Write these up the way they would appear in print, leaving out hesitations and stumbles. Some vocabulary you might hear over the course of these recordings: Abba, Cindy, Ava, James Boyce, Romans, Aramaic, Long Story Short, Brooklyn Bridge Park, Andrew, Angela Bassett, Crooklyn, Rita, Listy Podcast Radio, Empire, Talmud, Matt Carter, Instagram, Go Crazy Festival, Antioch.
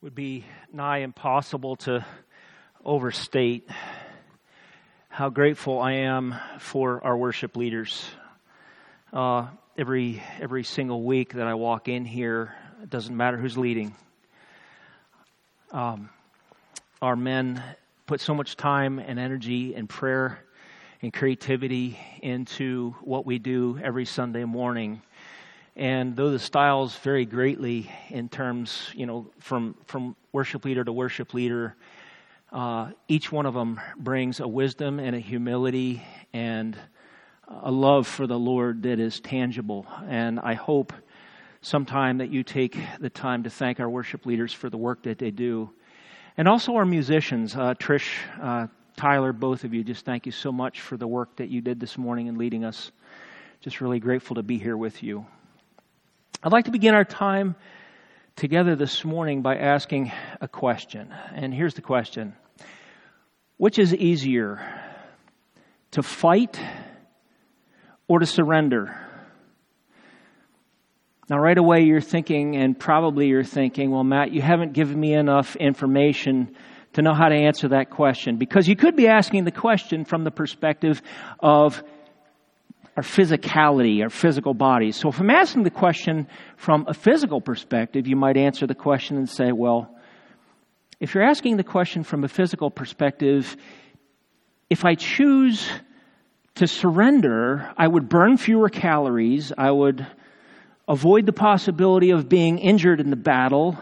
would be nigh impossible to overstate how grateful I am for our worship leaders. Every single week that I walk in here, it doesn't matter who's leading. Our men put so much time and energy and prayer and creativity into what we do every Sunday morning. And though the styles vary greatly in terms, from worship leader to worship leader, each one of them brings a wisdom and a humility and a love for the Lord that is tangible. And I hope sometime that you take the time to thank our worship leaders for the work that they do. And also our musicians, Trish, Tyler, both of you, just thank you so much for the work that you did this morning in leading us. Just really grateful to be here with you. I'd like to begin our time together this morning by asking a question. And here's the question. Which is easier, to fight or to surrender? Now, right away you're thinking, and probably you're thinking, well, Matt, you haven't given me enough information to know how to answer that question. Because you could be asking the question from the perspective of our physicality, our physical bodies. So if I'm asking the question from a physical perspective, you might answer the question and say, well, if you're asking the question from a physical perspective, if I choose to surrender, I would burn fewer calories, I would avoid the possibility of being injured in the battle,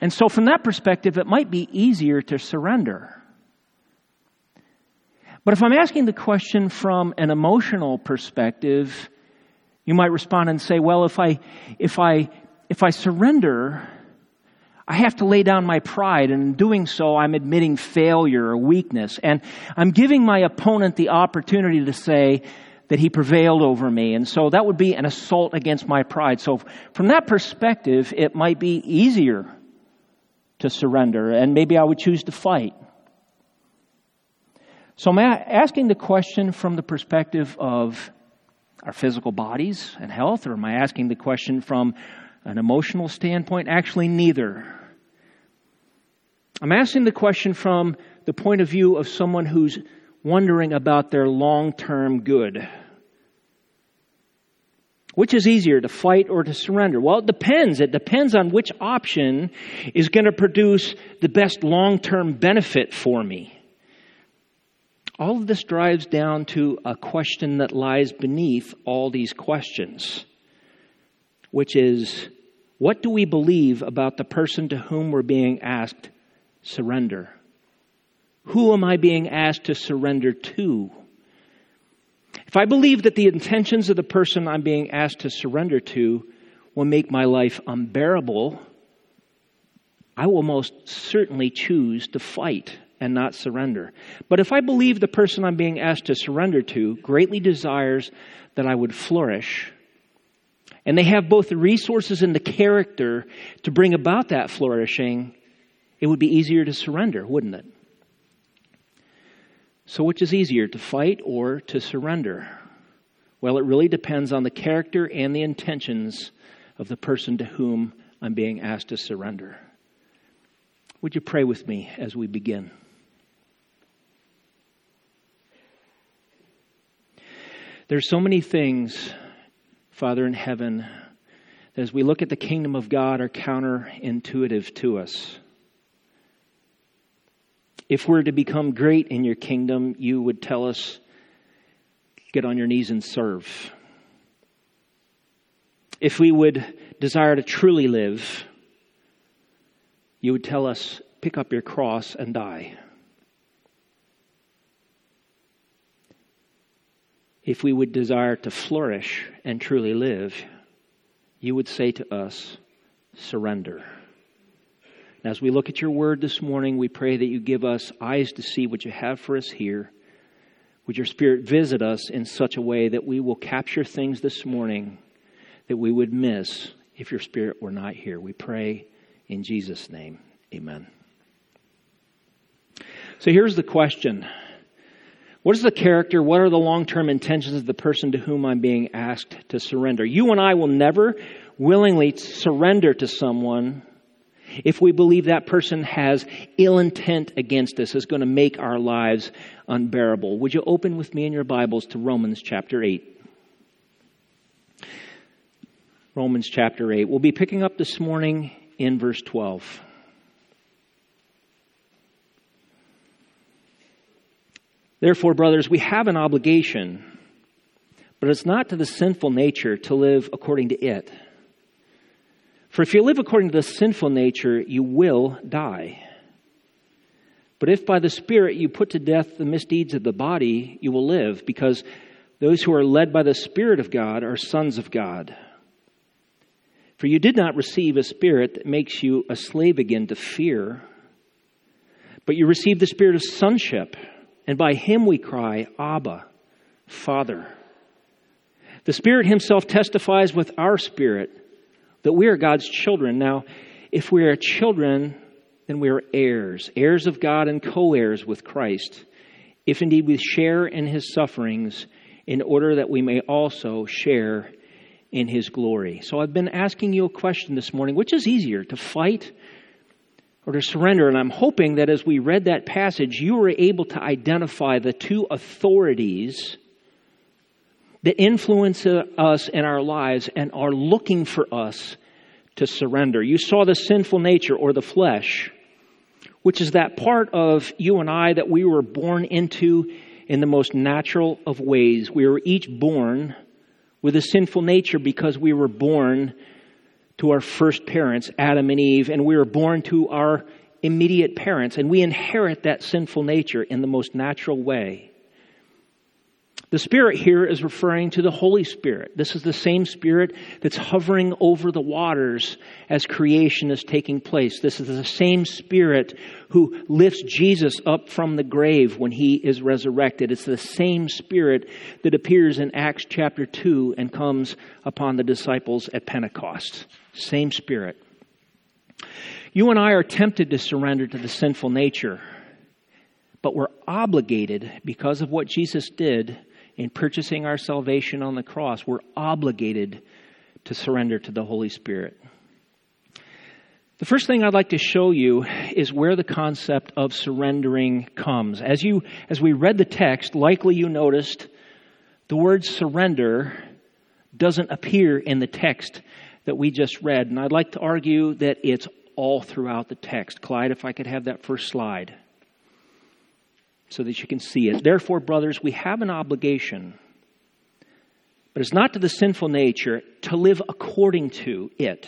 and so from that perspective, it might be easier to surrender. But if I'm asking the question from an emotional perspective, you might respond and say, well, if I surrender, I have to lay down my pride, and in doing so, I'm admitting failure or weakness, and I'm giving my opponent the opportunity to say that he prevailed over me, and so that would be an assault against my pride. So from that perspective, it might be easier to surrender, and maybe I would choose to fight. So I'm asking the question from the perspective of our physical bodies and health, or am I asking the question from an emotional standpoint? Actually, neither. I'm asking the question from the point of view of someone who's wondering about their long-term good. Which is easier, to fight or to surrender? Well, it depends. It depends on which option is going to produce the best long-term benefit for me. All of this drives down to a question that lies beneath all these questions, which is, what do we believe about the person to whom we're being asked surrender? Who am I being asked to surrender to? If I believe that the intentions of the person I'm being asked to surrender to will make my life unbearable, I will most certainly choose to fight and not surrender. But if I believe the person I'm being asked to surrender to greatly desires that I would flourish, and they have both the resources and the character to bring about that flourishing, it would be easier to surrender, wouldn't it? So which is easier, to fight or to surrender? Well, it really depends on the character and the intentions of the person to whom I'm being asked to surrender. Would you pray with me as we begin? There's so many things, Father in heaven, that as we look at the kingdom of God are counterintuitive to us. If we're to become great in your kingdom, you would tell us, get on your knees and serve. If we would desire to truly live, you would tell us, pick up your cross and die. If we would desire to flourish and truly live, you would say to us, surrender. And as we look at your word this morning, we pray that you give us eyes to see what you have for us here. Would your Spirit visit us in such a way that we will capture things this morning that we would miss if your Spirit were not here? We pray in Jesus' name, amen. So here's the question. What is the character? What are the long-term intentions of the person to whom I'm being asked to surrender? You and I will never willingly surrender to someone if we believe that person has ill intent against us, is going to make our lives unbearable. Would you open with me in your Bibles to Romans chapter 8? Romans chapter 8. We'll be picking up this morning in verse 12. Therefore, brothers, we have an obligation, but it's not to the sinful nature to live according to it. For if you live according to the sinful nature, you will die. But if by the Spirit you put to death the misdeeds of the body, you will live, because those who are led by the Spirit of God are sons of God. For you did not receive a spirit that makes you a slave again to fear, but you received the spirit of sonship, and by him we cry, Abba, Father. The Spirit himself testifies with our spirit that we are God's children. Now, if we are children, then we are heirs, heirs of God and co-heirs with Christ, if indeed we share in his sufferings, in order that we may also share in his glory. So I've been asking you a question this morning: which is easier, to fight or to surrender? And I'm hoping that as we read that passage, you were able to identify the two authorities that influence us in our lives and are looking for us to surrender. You saw the sinful nature, or the flesh, which is that part of you and I that we were born into in the most natural of ways. We were each born with a sinful nature because we were born to our first parents, Adam and Eve, and we were born to our immediate parents, and we inherit that sinful nature in the most natural way. The Spirit here is referring to the Holy Spirit. This is the same Spirit that's hovering over the waters as creation is taking place. This is the same Spirit who lifts Jesus up from the grave when he is resurrected. It's the same Spirit that appears in Acts chapter 2 and comes upon the disciples at Pentecost. Same Spirit. You and I are tempted to surrender to the sinful nature, but we're obligated, because of what Jesus did in purchasing our salvation on the cross, we're obligated to surrender to the Holy Spirit. The first thing I'd like to show you is where the concept of surrendering comes. As we read the text, likely you noticed the word surrender doesn't appear in the text that we just read. And I'd like to argue that it's all throughout the text. Clyde, if I could have that first slide, so that you can see it. Therefore, brothers, we have an obligation, but it's not to the sinful nature to live according to it.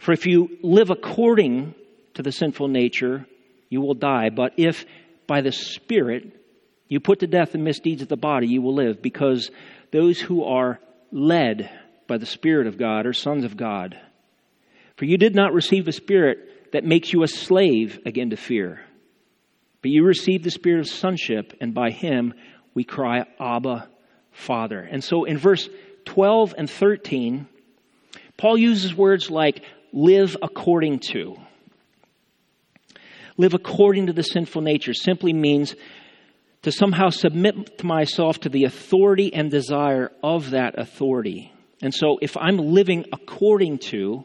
For if you live according to the sinful nature, you will die. But if by the Spirit you put to death the misdeeds of the body, you will live, because those who are led by the Spirit of God are sons of God. For you did not receive a spirit that makes you a slave again to fear, but you received the spirit of sonship, and by him we cry, Abba, Father. And so in verse 12 and 13, Paul uses words like live according to. Live according to the sinful nature simply means to somehow submit to myself to the authority and desire of that authority. And so if I'm living according to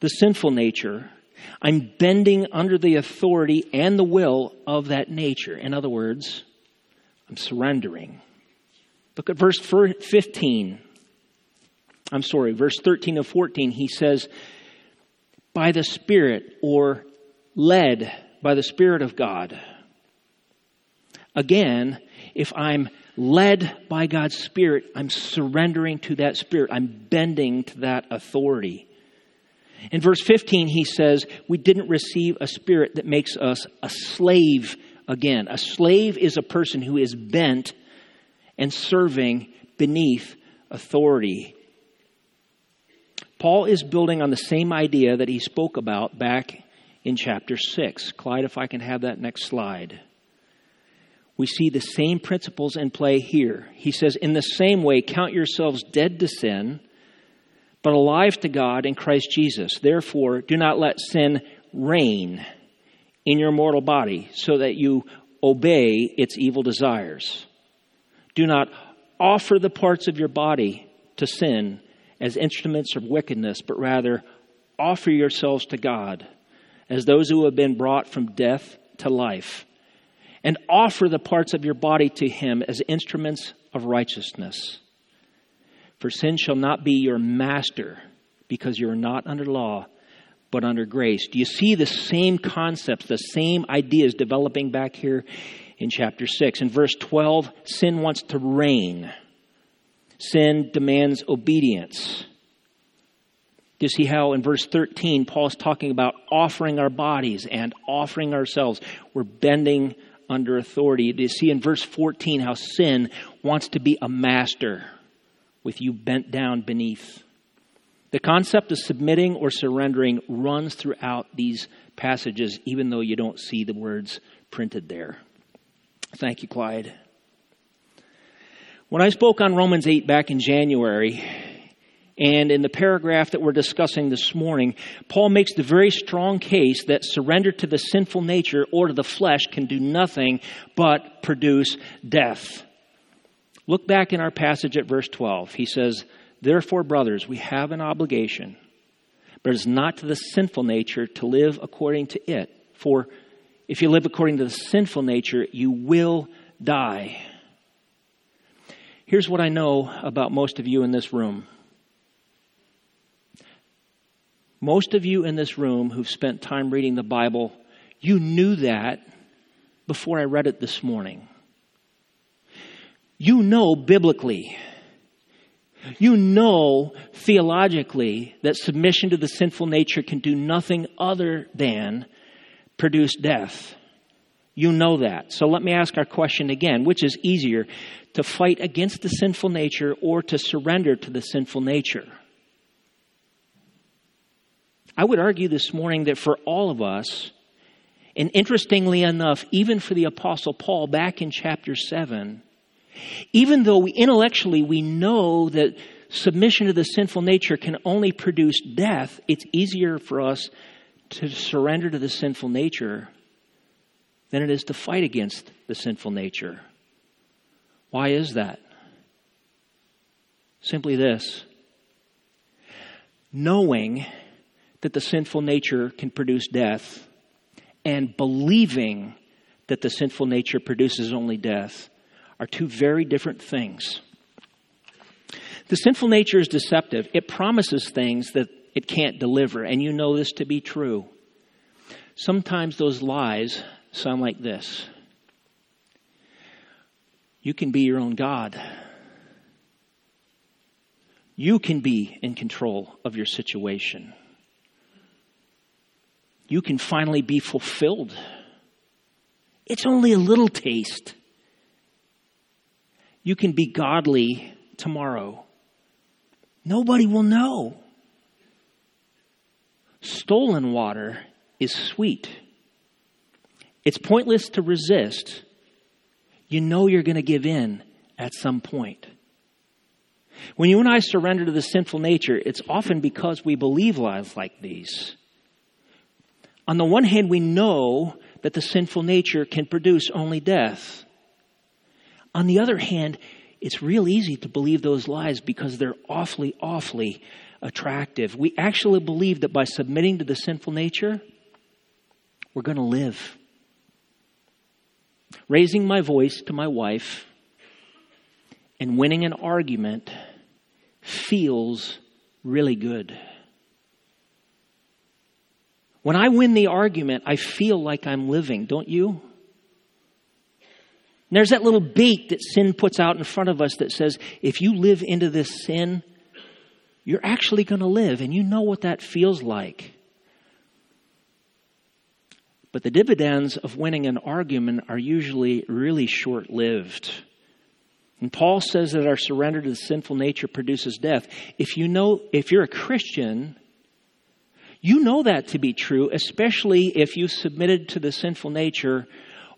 the sinful nature, I'm bending under the authority and the will of that nature. In other words, I'm surrendering. Look at verse 13 and 14. He says, by the Spirit, or led by the Spirit of God. Again, if I'm led by God's Spirit, I'm surrendering to that Spirit. I'm bending to that authority. In verse 15, he says, we didn't receive a spirit that makes us a slave again. A slave is a person who is bent and serving beneath authority. Paul is building on the same idea that he spoke about back in chapter 6. Clyde, if I can have that next slide. We see the same principles in play here. He says, in the same way, count yourselves dead to sin, but alive to God in Christ Jesus. Therefore, do not let sin reign in your mortal body so that you obey its evil desires. Do not offer the parts of your body to sin as instruments of wickedness, but rather offer yourselves to God as those who have been brought from death to life, and offer the parts of your body to him as instruments of righteousness. For sin shall not be your master, because you are not under law, but under grace. Do you see the same concepts, the same ideas developing back here in chapter 6? In verse 12, sin wants to reign. Sin demands obedience. Do you see how in verse 13, Paul's talking about offering our bodies and offering ourselves? We're bending under authority. Do you see in verse 14 how sin wants to be a master with you bent down beneath? The concept of submitting or surrendering runs throughout these passages, even though you don't see the words printed there. Thank you, Clyde. When I spoke on Romans 8 back in January, and in the paragraph that we're discussing this morning, Paul makes the very strong case that surrender to the sinful nature or to the flesh can do nothing but produce death. Look back in our passage at verse 12. He says, "Therefore, brothers, we have an obligation, but it is not to the sinful nature to live according to it. For if you live according to the sinful nature, you will die." Here's what I know about most of you in this room. Most of you in this room who've spent time reading the Bible, you knew that before I read it this morning. You know biblically, you know theologically, that submission to the sinful nature can do nothing other than produce death. You know that. So let me ask our question again, which is easier, to fight against the sinful nature or to surrender to the sinful nature? I would argue this morning that for all of us, and interestingly enough, even for the Apostle Paul back in chapter 7, even though we intellectually know that submission to the sinful nature can only produce death, it's easier for us to surrender to the sinful nature than it is to fight against the sinful nature. Why is that? Simply this: knowing that the sinful nature can produce death and believing that the sinful nature produces only death are two very different things. The sinful nature is deceptive. It promises things that it can't deliver, and you know this to be true. Sometimes those lies sound like this: you can be your own God. You can be in control of your situation. You can finally be fulfilled. It's only a little taste. You can be godly tomorrow. Nobody will know. Stolen water is sweet. It's pointless to resist. You know you're going to give in at some point. When you and I surrender to the sinful nature, it's often because we believe lies like these. On the one hand, we know that the sinful nature can produce only death. On the other hand, it's real easy to believe those lies because they're awfully, awfully attractive. We actually believe that by submitting to the sinful nature, we're going to live. Raising my voice to my wife and winning an argument feels really good. When I win the argument, I feel like I'm living, don't you? And there's that little bait that sin puts out in front of us that says, if you live into this sin, you're actually going to live, and you know what that feels like. But the dividends of winning an argument are usually really short-lived. And Paul says that our surrender to the sinful nature produces death. If you're a Christian, you know that to be true, especially if you submitted to the sinful nature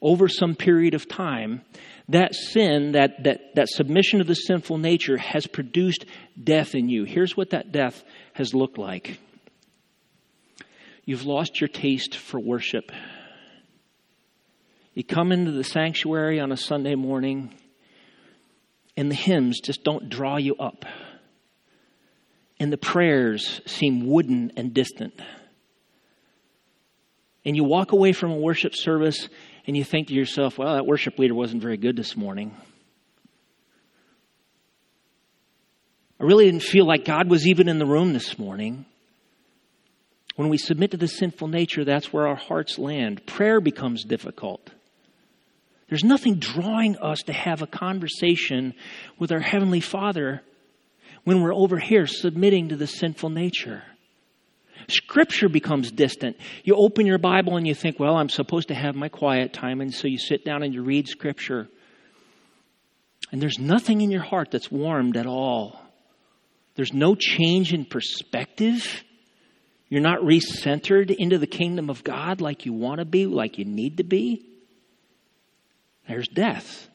over some period of time. That sin, that submission to the sinful nature has produced death in you. Here's what that death has looked like. You've lost your taste for worship. You come into the sanctuary on a Sunday morning, and the hymns just don't draw you up. and the prayers seem wooden and distant. And you walk away from a worship service and you think to yourself, well, that worship leader wasn't very good this morning. I really didn't feel like God was even in the room this morning. When we submit to the sinful nature, that's where our hearts land. Prayer becomes difficult. There's nothing drawing us to have a conversation with our Heavenly Father when we're over here submitting to the sinful nature. Scripture becomes distant. You open your Bible and you think, well, I'm supposed to have my quiet time. And so you sit down and you read Scripture. And there's nothing in your heart that's warmed at all. There's no change in perspective. You're not recentered into the kingdom of God like you want to be, like you need to be. There's death.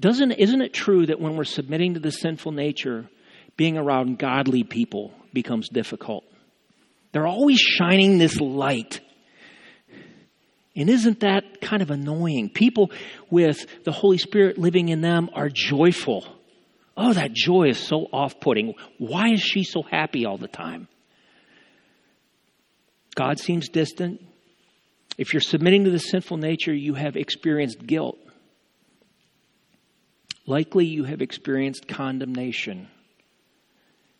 Isn't it true that when we're submitting to the sinful nature, being around godly people becomes difficult? They're always shining this light. And isn't that kind of annoying? People with the Holy Spirit living in them are joyful. Oh, that joy is so off-putting. Why is she so happy all the time? God seems distant. If you're submitting to the sinful nature, you have experienced guilt. Likely you have experienced condemnation,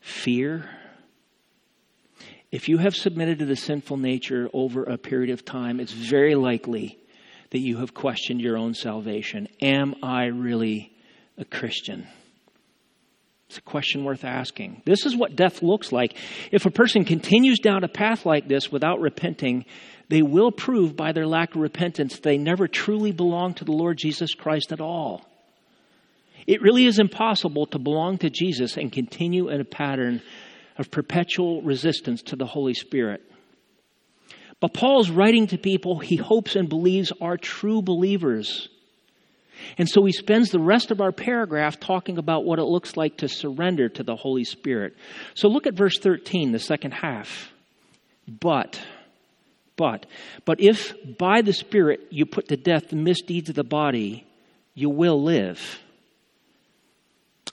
fear. If you have submitted to the sinful nature over a period of time, it's very likely that you have questioned your own salvation. Am I really a Christian? It's a question worth asking. This is what death looks like. If a person continues down a path like this without repenting, they will prove by their lack of repentance they never truly belong to the Lord Jesus Christ at all. It really is impossible to belong to Jesus and continue in a pattern of perpetual resistance to the Holy Spirit. But Paul's writing to people he hopes and believes are true believers. And so he spends the rest of our paragraph talking about what it looks like to surrender to the Holy Spirit. So look at verse 13, the second half. But if by the Spirit you put to death the misdeeds of the body, you will live.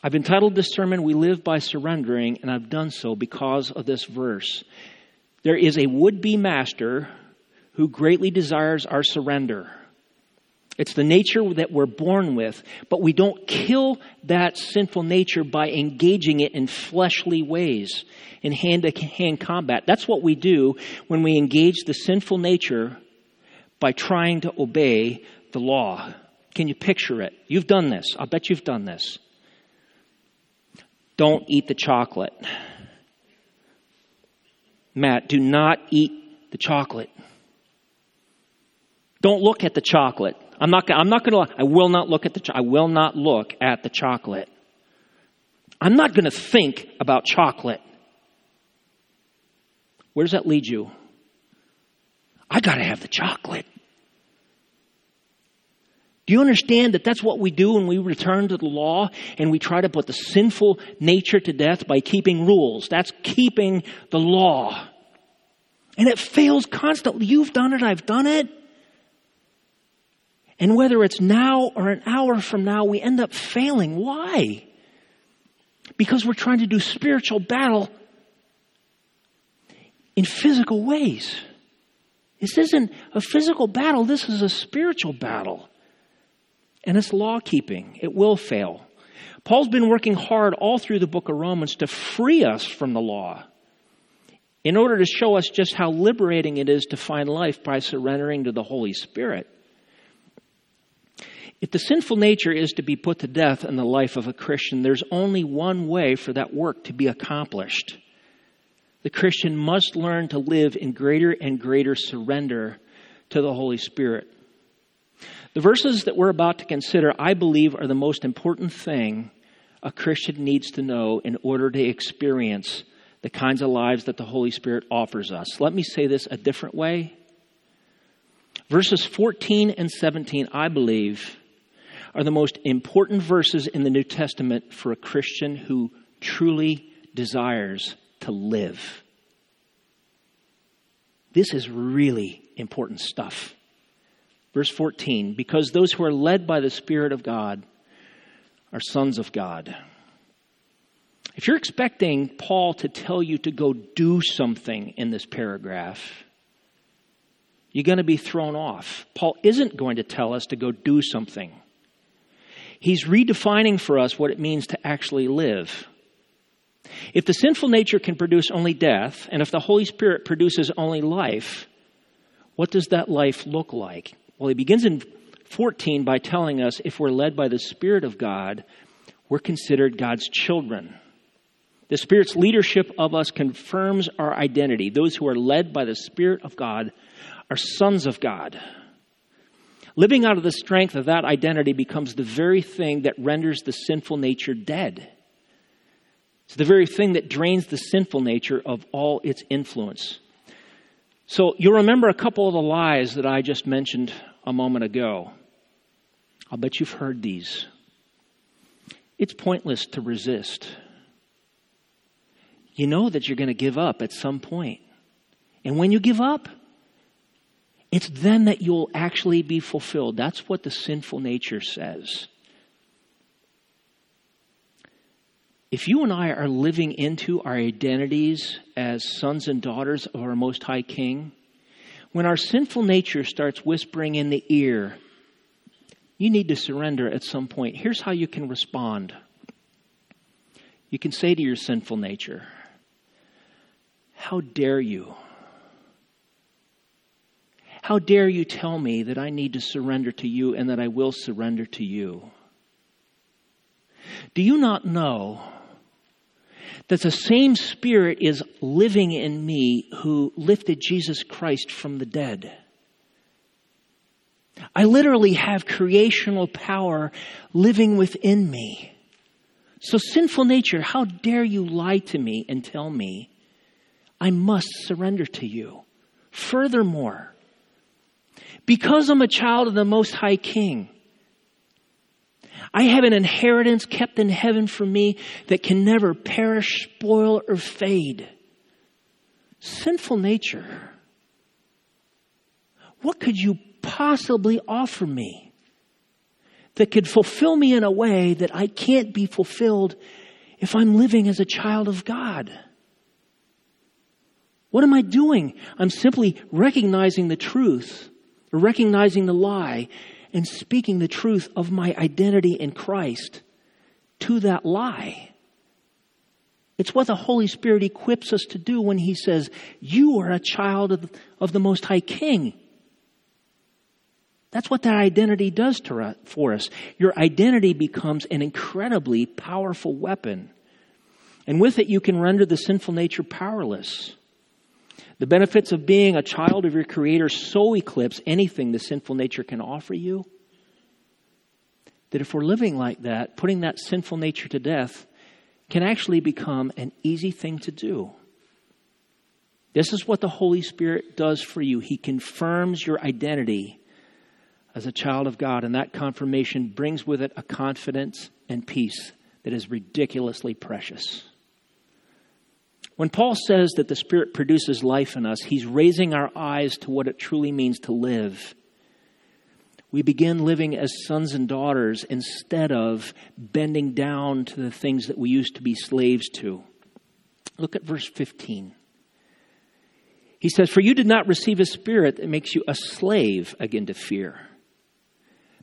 I've entitled this sermon, We Live by Surrendering, and I've done so because of this verse. There is a would-be master who greatly desires our surrender. It's the nature that we're born with, but we don't kill that sinful nature by engaging it in fleshly ways, in hand-to-hand combat. That's what we do when we engage the sinful nature by trying to obey the law. Can you picture it? You've done this. I bet you've done this. Don't eat the chocolate. Matt, do not eat the chocolate. Don't look at the chocolate. I'm not going to. I will not look at the. I will not look at the chocolate. I'm not going to think about chocolate. Where does that lead you? I got to have the chocolate. Do you understand that that's what we do when we return to the law and we try to put the sinful nature to death by keeping rules? That's keeping the law. And it fails constantly. You've done it. I've done it. And whether it's now or an hour from now, we end up failing. Why? Because we're trying to do spiritual battle in physical ways. This isn't a physical battle. This is a spiritual battle. And it's law keeping. It will fail. Paul's been working hard all through the book of Romans to free us from the law in order to show us just how liberating it is to find life by surrendering to the Holy Spirit. If the sinful nature is to be put to death in the life of a Christian, there's only one way for that work to be accomplished. The Christian must learn to live in greater and greater surrender to the Holy Spirit. The verses that we're about to consider, I believe, are the most important thing a Christian needs to know in order to experience the kinds of lives that the Holy Spirit offers us. Let me say this a different way. Verses 14 and 17, I believe, are the most important verses in the New Testament for a Christian who truly desires to live. This is really important stuff. Verse 14, because those who are led by the Spirit of God are sons of God. If you're expecting Paul to tell you to go do something in this paragraph, you're going to be thrown off. Paul isn't going to tell us to go do something. He's redefining for us what it means to actually live. If the sinful nature can produce only death, and if the Holy Spirit produces only life, what does that life look like? Well, he begins in 14 by telling us if we're led by the Spirit of God, we're considered God's children. The Spirit's leadership of us confirms our identity. Those who are led by the Spirit of God are sons of God. Living out of the strength of that identity becomes the very thing that renders the sinful nature dead. It's the very thing that drains the sinful nature of all its influence. So you'll remember a couple of the lies that I just mentioned a moment ago. I'll bet you've heard these. It's pointless to resist. You know that you're going to give up at some point. And when you give up, it's then that you'll actually be fulfilled. That's what the sinful nature says. If you and I are living into our identities as sons and daughters of our Most High King, when our sinful nature starts whispering in the ear, you need to surrender at some point. Here's how you can respond. You can say to your sinful nature, "How dare you? How dare you tell me that I need to surrender to you and that I will surrender to you? Do you not know that the same Spirit is living in me who lifted Jesus Christ from the dead? I literally have creational power living within me. So sinful nature, how dare you lie to me and tell me I must surrender to you? Furthermore, because I'm a child of the Most High King, I have an inheritance kept in heaven for me that can never perish, spoil, or fade." Sinful nature, what could you possibly offer me that could fulfill me in a way that I can't be fulfilled if I'm living as a child of God? What am I doing? I'm simply recognizing the truth, recognizing the lie, and speaking the truth of my identity in Christ to that lie. It's what the Holy Spirit equips us to do when he says, "You are a child of the Most High King." That's what that identity does for us. Your identity becomes an incredibly powerful weapon. And with it, you can render the sinful nature powerless. The benefits of being a child of your Creator so eclipse anything the sinful nature can offer you that if we're living like that, putting that sinful nature to death can actually become an easy thing to do. This is what the Holy Spirit does for you. He confirms your identity as a child of God, and that confirmation brings with it a confidence and peace that is ridiculously precious. When Paul says that the Spirit produces life in us, he's raising our eyes to what it truly means to live. We begin living as sons and daughters instead of bending down to the things that we used to be slaves to. Look at verse 15. He says, "For you did not receive a spirit that makes you a slave again to fear,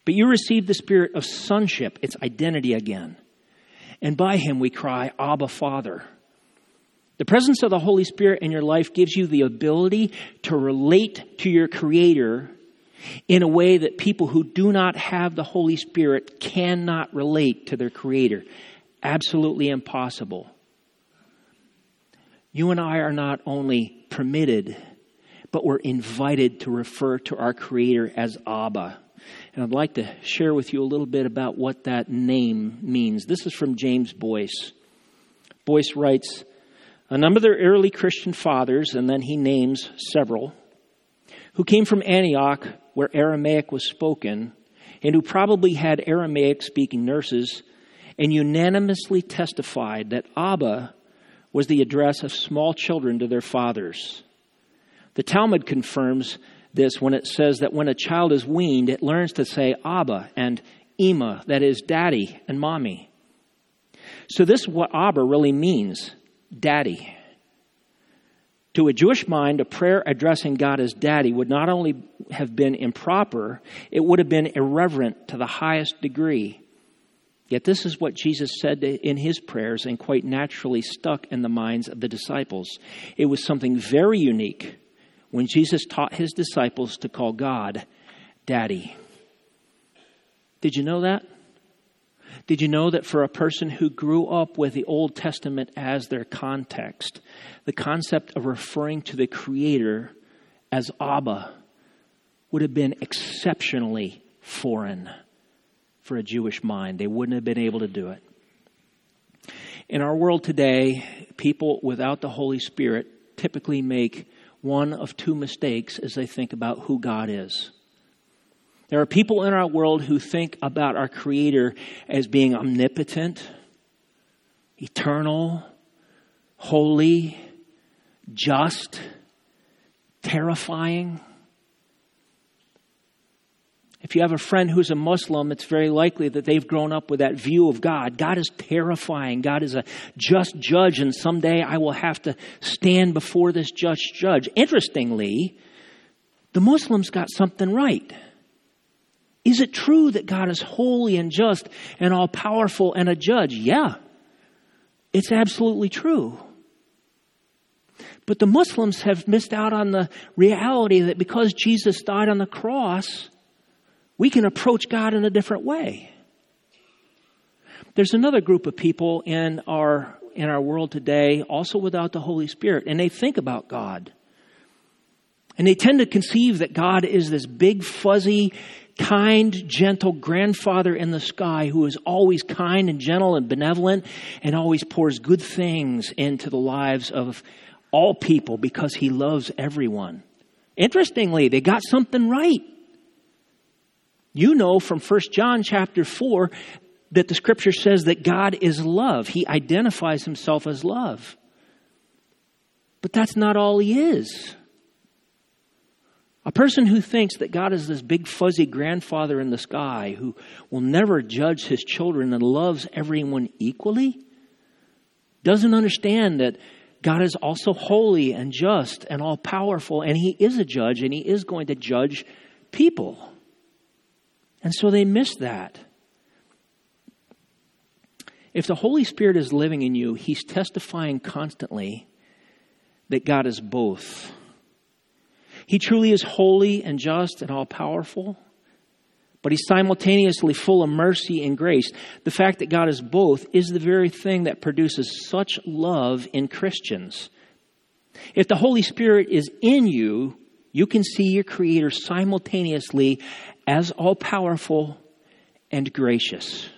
but you received the spirit of sonship," its identity again, "and by him we cry, Abba, Father." The presence of the Holy Spirit in your life gives you the ability to relate to your Creator in a way that people who do not have the Holy Spirit cannot relate to their Creator. Absolutely impossible. You and I are not only permitted, but we're invited to refer to our Creator as Abba. And I'd like to share with you a little bit about what that name means. This is from James Boyce. Boyce writes, "A number of their early Christian fathers," and then he names several, "who came from Antioch where Aramaic was spoken and who probably had Aramaic-speaking nurses and unanimously testified that Abba was the address of small children to their fathers. The Talmud confirms this when it says that when a child is weaned, it learns to say Abba and Ema, that is, Daddy and Mommy. So this is what Abba really means, daddy. To a Jewish mind, a prayer addressing God as daddy would not only have been improper, it would have been irreverent to the highest degree. Yet this is what Jesus said in his prayers and quite naturally stuck in the minds of the disciples. It was something very unique when Jesus taught his disciples to call God daddy. Did you know that? Did you know that for a person who grew up with the Old Testament as their context, the concept of referring to the Creator as Abba would have been exceptionally foreign for a Jewish mind? They wouldn't have been able to do it. In our world today, people without the Holy Spirit typically make one of two mistakes as they think about who God is. There are people in our world who think about our Creator as being omnipotent, eternal, holy, just, terrifying. If you have a friend who's a Muslim, it's very likely that they've grown up with that view of God. God is terrifying. God is a just judge, and someday I will have to stand before this just judge. Interestingly, the Muslims got something right. Is it true that God is holy and just and all-powerful and a judge? Yeah, it's absolutely true. But the Muslims have missed out on the reality that because Jesus died on the cross, we can approach God in a different way. There's another group of people in our world today, also without the Holy Spirit, and they think about God. And they tend to conceive that God is this big, fuzzy, kind, gentle grandfather in the sky who is always kind and gentle and benevolent and always pours good things into the lives of all people because he loves everyone. Interestingly, they got something right. You know from 1 John chapter 4 that the scripture says that God is love. He identifies himself as love. But that's not all he is. A person who thinks that God is this big fuzzy grandfather in the sky who will never judge his children and loves everyone equally doesn't understand that God is also holy and just and all-powerful, and he is a judge, and he is going to judge people. And so they miss that. If the Holy Spirit is living in you, he's testifying constantly that God is both. He truly is holy and just and all-powerful, but he's simultaneously full of mercy and grace. The fact that God is both is the very thing that produces such love in Christians. If the Holy Spirit is in you, you can see your Creator simultaneously as all-powerful and gracious,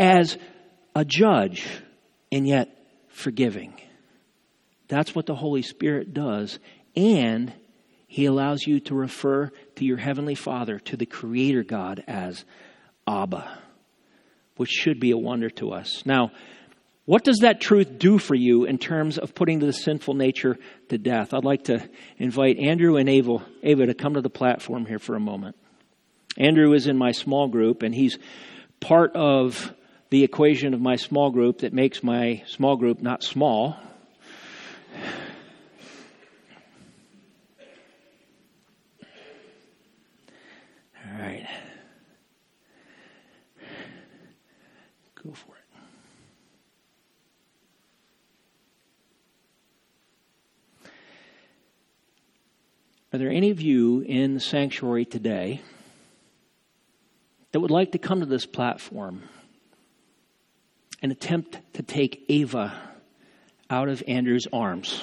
as a judge and yet forgiving. That's what the Holy Spirit does. And he allows you to refer to your Heavenly Father, to the Creator God, as Abba, which should be a wonder to us. Now, what does that truth do for you in terms of putting the sinful nature to death? I'd like to invite Andrew and Ava to come to the platform here for a moment. Andrew is in my small group, and he's part of the equation of my small group that makes my small group not small. All right. Go for it. Are there any of you in the sanctuary today that would like to come to this platform and attempt to take Ava out of Andrew's arms?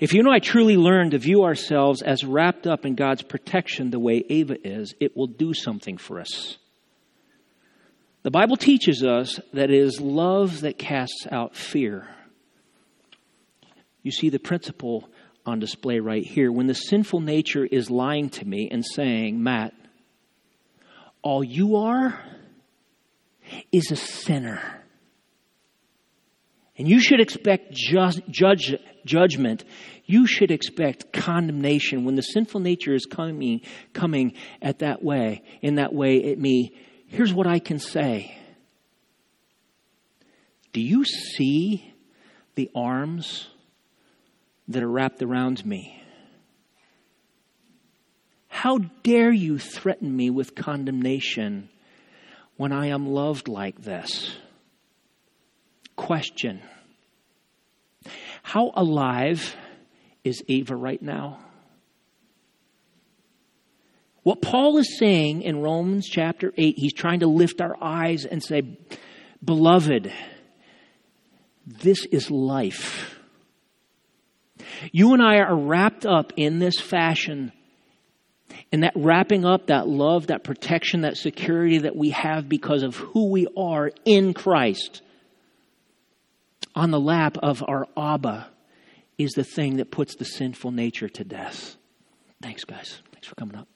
If you and I truly learn to view ourselves as wrapped up in God's protection the way Ava is, it will do something for us. The Bible teaches us that it is love that casts out fear. You see the principle on display right here. When the sinful nature is lying to me and saying, Matt, all you are is a sinner. and you should expect judgment. You should expect condemnation. When the sinful nature is coming at that way, in that way at me, here's what I can say. Do you see the arms that are wrapped around me? How dare you threaten me with condemnation when I am loved like this? Question. How alive is Ava right now? What Paul is saying in Romans chapter 8, he's trying to lift our eyes and say, beloved, this is life. You and I are wrapped up in this fashion, and that wrapping up, that love, that protection, that security that we have because of who we are in Christ on the lap of our Abba is the thing that puts the sinful nature to death. Thanks, guys. Thanks for coming up.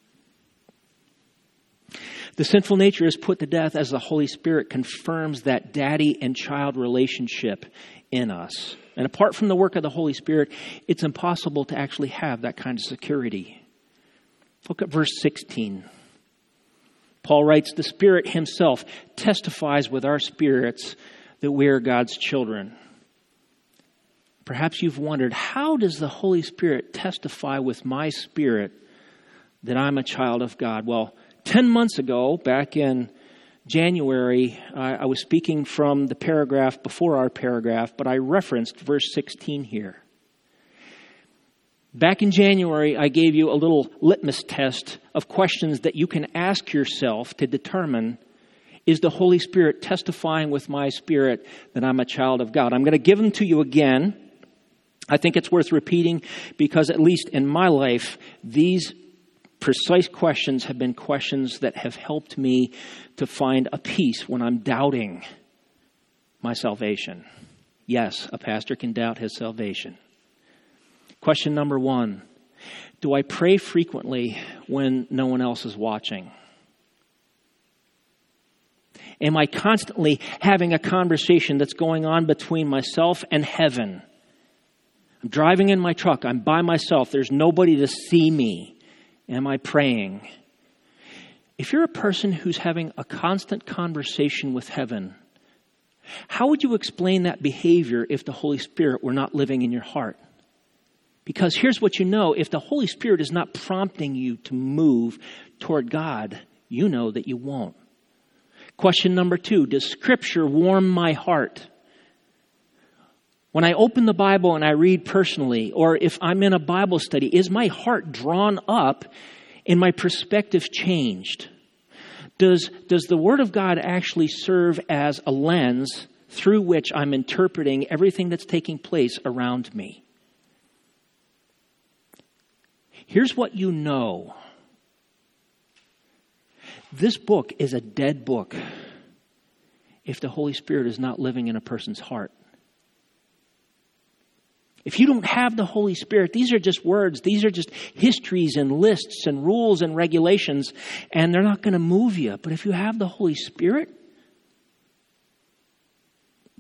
The sinful nature is put to death as the Holy Spirit confirms that daddy and child relationship in us. And apart from the work of the Holy Spirit, it's impossible to actually have that kind of security. Look at verse 16. Paul writes, the Spirit himself testifies with our spirits that we are God's children. Perhaps you've wondered, how does the Holy Spirit testify with my spirit that I'm a child of God? Well, 10 months ago, back in January, I was speaking from the paragraph before our paragraph, but I referenced verse 16 here. Back in January, I gave you a little litmus test of questions that you can ask yourself to determine, is the Holy Spirit testifying with my spirit that I'm a child of God? I'm going to give them to you again. I think it's worth repeating because at least in my life, these precise questions have been questions that have helped me to find a peace when I'm doubting my salvation. Yes, a pastor can doubt his salvation. Question number one, do I pray frequently when no one else is watching? Am I constantly having a conversation that's going on between myself and heaven? I'm driving in my truck. I'm by myself. There's nobody to see me. Am I praying? If you're a person who's having a constant conversation with heaven, how would you explain that behavior if the Holy Spirit were not living in your heart? Because here's what you know, if the Holy Spirit is not prompting you to move toward God, you know that you won't. Question number two, does Scripture warm my heart? When I open the Bible and I read personally, or if I'm in a Bible study, is my heart drawn up and my perspective changed? Does the Word of God actually serve as a lens through which I'm interpreting everything that's taking place around me? Here's what you know. This book is a dead book if the Holy Spirit is not living in a person's heart. If you don't have the Holy Spirit, these are just words. These are just histories and lists and rules and regulations, and they're not going to move you. But if you have the Holy Spirit,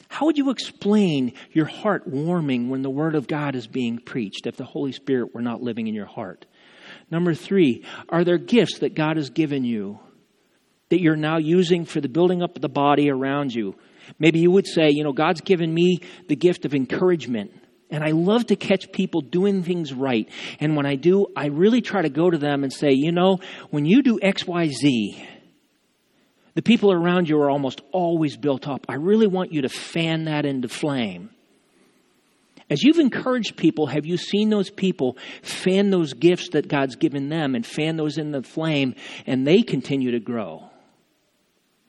how would you explain your heart warming when the Word of God is being preached if the Holy Spirit were not living in your heart? Number three, are there gifts that God has given you that you're now using for the building up of the body around you? Maybe you would say, you know, God's given me the gift of encouragement, and I love to catch people doing things right. And when I do, I really try to go to them and say, you know, when you do X, Y, Z, the people around you are almost always built up. I really want you to fan that into flame. As you've encouraged people, have you seen those people fan those gifts that God's given them and fan those in the flame, and they continue to grow?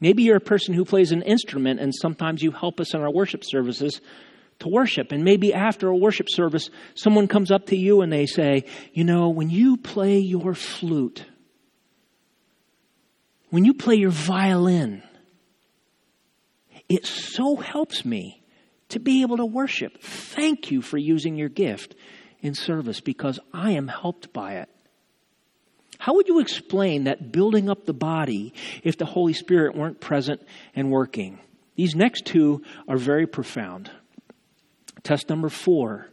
Maybe you're a person who plays an instrument, and sometimes you help us in our worship services to worship. And maybe after a worship service, someone comes up to you and they say, you know, when you play your flute, when you play your violin, it so helps me to be able to worship. Thank you for using your gift in service because I am helped by it. How would you explain that building up the body if the Holy Spirit weren't present and working? These next two are very profound. Test number 4.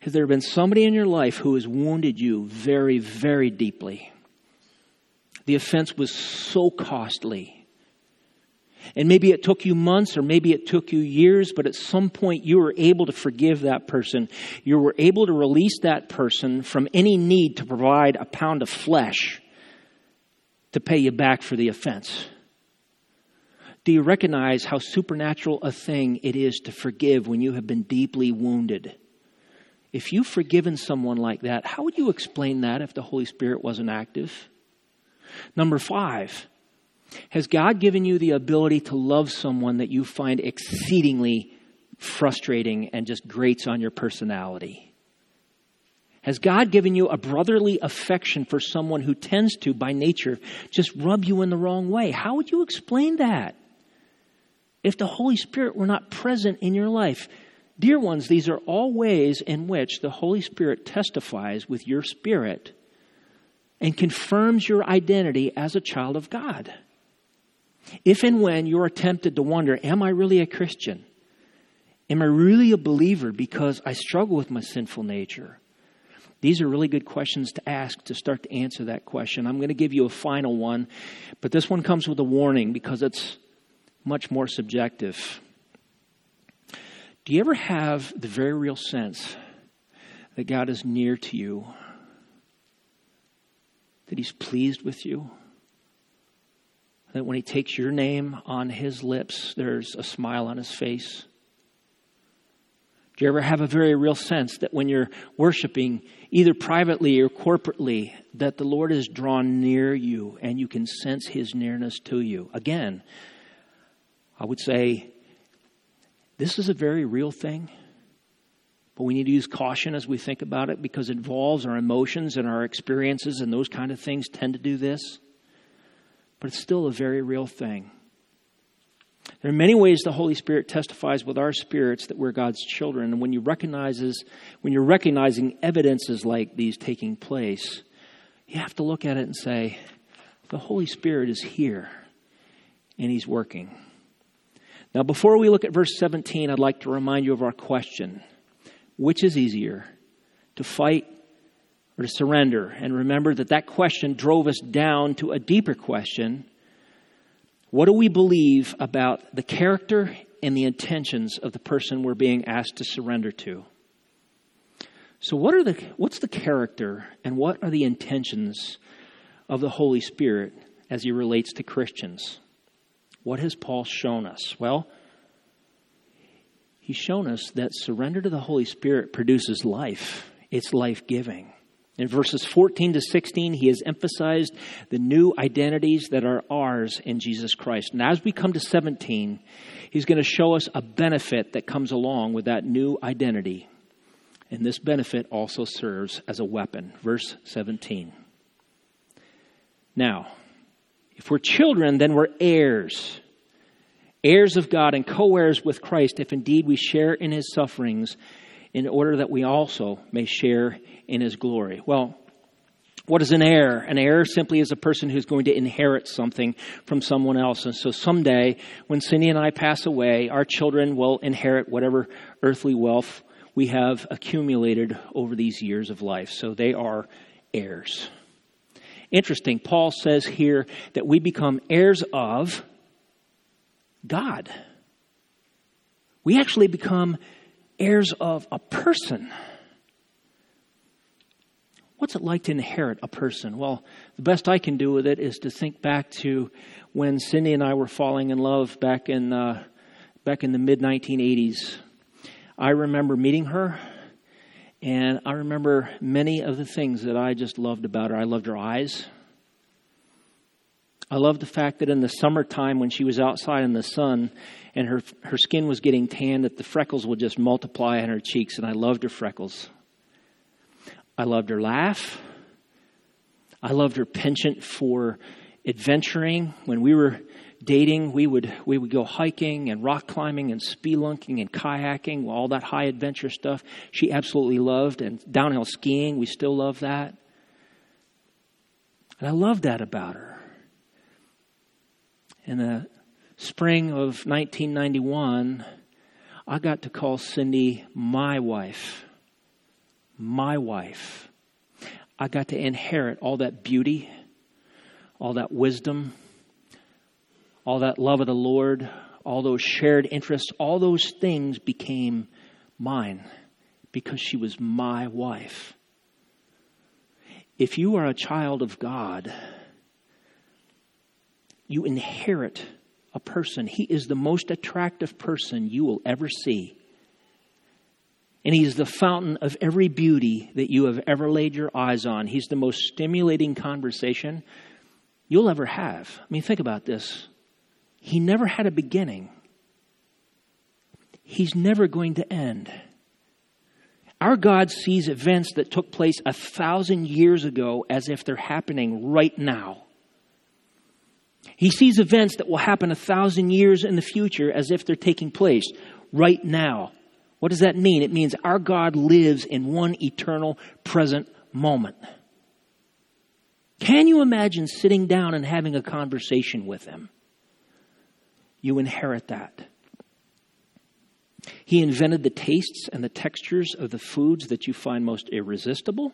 Has there been somebody in your life who has wounded you very, very deeply? The offense was so costly. And maybe it took you months or maybe it took you years, but at some point you were able to forgive that person. You were able to release that person from any need to provide a pound of flesh to pay you back for the offense. Do you recognize how supernatural a thing it is to forgive when you have been deeply wounded? If you've forgiven someone like that, how would you explain that if the Holy Spirit wasn't active? Number 5, has God given you the ability to love someone that you find exceedingly frustrating and just grates on your personality? Has God given you a brotherly affection for someone who tends to, by nature, just rub you in the wrong way? How would you explain that if the Holy Spirit were not present in your life? Dear ones, these are all ways in which the Holy Spirit testifies with your spirit and confirms your identity as a child of God. If and when you are tempted to wonder, am I really a Christian? Am I really a believer because I struggle with my sinful nature? These are really good questions to ask to start to answer that question. I'm going to give you a final one, but this one comes with a warning because it's much more subjective. Do you ever have the very real sense that God is near to you? That He's pleased with you? That when He takes your name on His lips, there's a smile on His face? Do you ever have a very real sense that when you're worshiping, either privately or corporately, that the Lord is drawn near you and you can sense His nearness to you? Again, I would say, this is a very real thing, but we need to use caution as we think about it because it involves our emotions and our experiences, and those kind of things tend to do this. But it's still a very real thing. There are many ways the Holy Spirit testifies with our spirits that we're God's children, and when you're recognizing evidences like these taking place, you have to look at it and say, the Holy Spirit is here, and He's working. Now, before we look at verse 17, I'd like to remind you of our question. Which is easier, to fight or to surrender? And remember that question drove us down to a deeper question. What do we believe about the character and the intentions of the person we're being asked to surrender to? So what's the character and what are the intentions of the Holy Spirit as He relates to Christians? What has Paul shown us? Well, he's shown us that surrender to the Holy Spirit produces life. It's life-giving. In verses 14 to 16, he has emphasized the new identities that are ours in Jesus Christ. And as we come to 17, he's going to show us a benefit that comes along with that new identity. And this benefit also serves as a weapon. Verse 17. Now, if we're children, then we're heirs, heirs of God and co-heirs with Christ, if indeed we share in His sufferings, in order that we also may share in His glory. Well, what is an heir? An heir simply is a person who's going to inherit something from someone else. And so someday, when Cindy and I pass away, our children will inherit whatever earthly wealth we have accumulated over these years of life. So they are heirs. Interesting, Paul says here that we become heirs of God. We actually become heirs of a person. What's it like to inherit a person? Well, the best I can do with it is to think back to when Cindy and I were falling in love back in the mid-1980s. I remember meeting her. And I remember many of the things that I just loved about her. I loved her eyes. I loved the fact that in the summertime when she was outside in the sun and her skin was getting tan, that the freckles would just multiply on her cheeks, and I loved her freckles. I loved her laugh. I loved her penchant for adventuring. When we were dating, we would go hiking and rock climbing and spelunking and kayaking, all that high adventure stuff she absolutely loved. And downhill skiing, we still love that. And I loved that about her. In the spring of 1991, I got to call Cindy my wife. My wife. I got to inherit all that beauty, all that wisdom, all that love of the Lord, all those shared interests, all those things became mine because she was my wife. If you are a child of God, you inherit a person. He is the most attractive person you will ever see. And He is the fountain of every beauty that you have ever laid your eyes on. He's the most stimulating conversation you'll ever have. I mean, think about this. He never had a beginning. He's never going to end. Our God sees events that took place 1,000 years ago as if they're happening right now. He sees events that will happen 1,000 years in the future as if they're taking place right now. What does that mean? It means our God lives in one eternal present moment. Can you imagine sitting down and having a conversation with Him? You inherit that. He invented the tastes and the textures of the foods that you find most irresistible.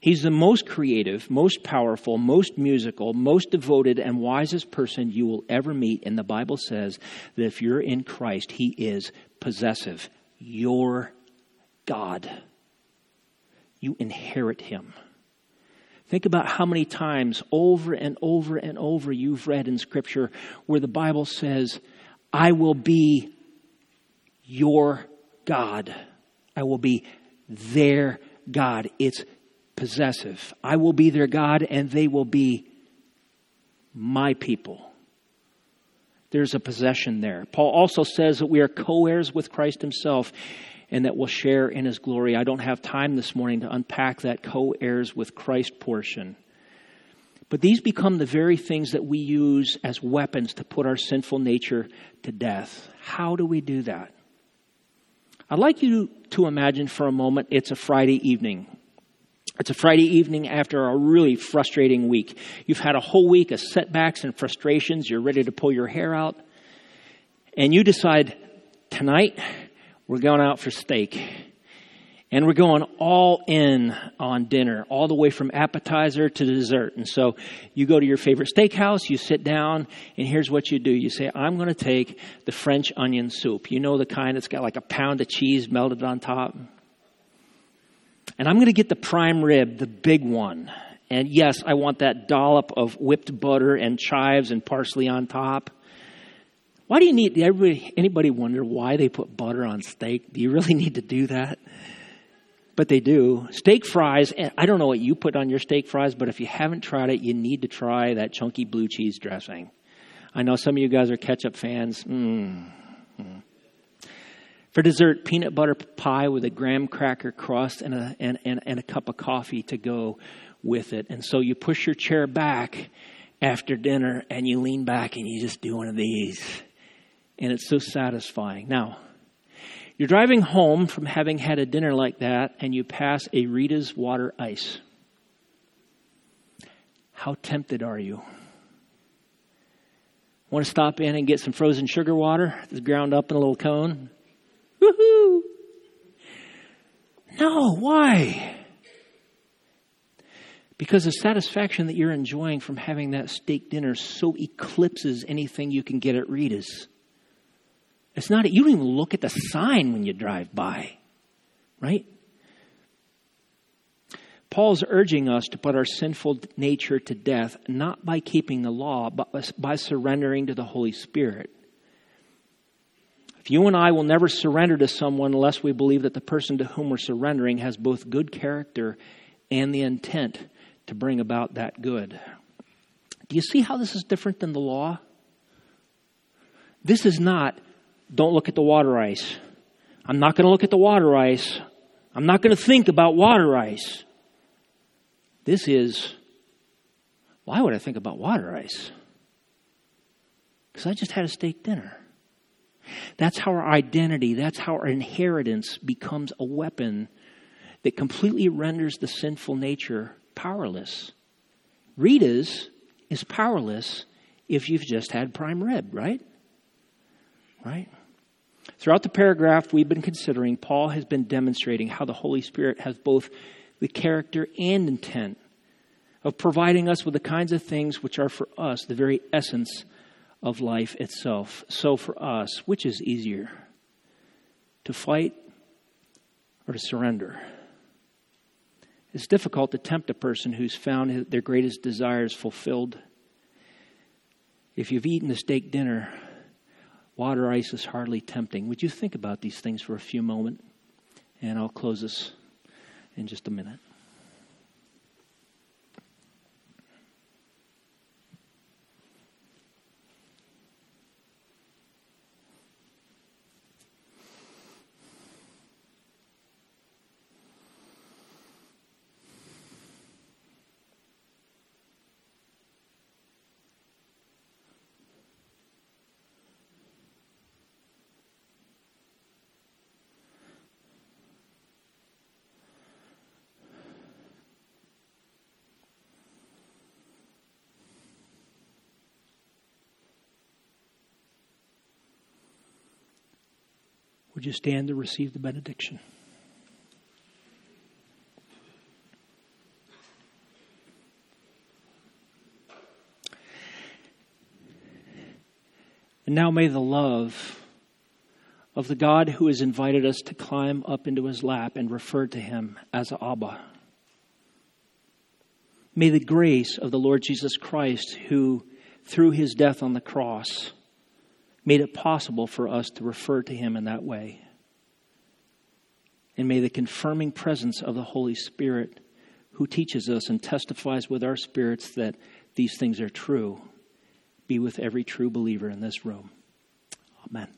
He's the most creative, most powerful, most musical, most devoted, and wisest person you will ever meet. And the Bible says that if you're in Christ, He is possessive. Your God. You inherit Him. Think about how many times over and over and over you've read in Scripture where the Bible says, I will be your God. I will be their God. It's possessive. I will be their God and they will be my people. There's a possession there. Paul also says that we are co-heirs with Christ Himself and that we'll share in His glory. I don't have time this morning to unpack that co-heirs with Christ portion. But these become the very things that we use as weapons to put our sinful nature to death. How do we do that? I'd like you to imagine for a moment it's a Friday evening. It's a Friday evening after a really frustrating week. You've had a whole week of setbacks and frustrations. You're ready to pull your hair out. And you decide, tonight, we're going out for steak. And we're going all in on dinner, all the way from appetizer to dessert. And so you go to your favorite steakhouse, you sit down, and here's what you do. You say, I'm going to take the French onion soup. You know, the kind that's got like a pound of cheese melted on top. And I'm going to get the prime rib, the big one. And yes, I want that dollop of whipped butter and chives and parsley on top. Why do you need, anybody wonder why they put butter on steak? Do you really need to do that? But they do. Steak fries, I don't know what you put on your steak fries, but if you haven't tried it, you need to try that chunky blue cheese dressing. I know some of you guys are ketchup fans. For dessert, peanut butter pie with a graham cracker crust and a cup of coffee to go with it. And so you push your chair back after dinner and you lean back and you just do one of these. And it's so satisfying. Now, you're driving home from having had a dinner like that and you pass a Rita's water ice. How tempted are you? Want to stop in and get some frozen sugar water that's ground up in a little cone? Woohoo! No, why? Because the satisfaction that you're enjoying from having that steak dinner so eclipses anything you can get at Rita's. It's not, you don't even look at the sign when you drive by, right? Paul's urging us to put our sinful nature to death, not by keeping the law, but by surrendering to the Holy Spirit. If you and I will never surrender to someone unless we believe that the person to whom we're surrendering has both good character and the intent to bring about that good. Do you see how this is different than the law? This is not, don't look at the water ice. I'm not going to look at the water ice. I'm not going to think about water ice. This is, why would I think about water ice? Because I just had a steak dinner. That's how our identity, that's how our inheritance becomes a weapon that completely renders the sinful nature powerless. Rita's is powerless if you've just had prime rib, right? Throughout the paragraph we've been considering, Paul has been demonstrating how the Holy Spirit has both the character and intent of providing us with the kinds of things which are for us the very essence of life itself. So for us, which is easier, to fight or to surrender? It's difficult to tempt a person who's found their greatest desires fulfilled. If you've eaten a steak dinner, water ice is hardly tempting. Would you think about these things for a few moments? And I'll close this in just a minute. Would you stand to receive the benediction? And now may the love of the God who has invited us to climb up into his lap and refer to him as Abba. May the grace of the Lord Jesus Christ, who through his death on the cross made it possible for us to refer to him in that way. And may the confirming presence of the Holy Spirit, who teaches us and testifies with our spirits that these things are true, be with every true believer in this room. Amen.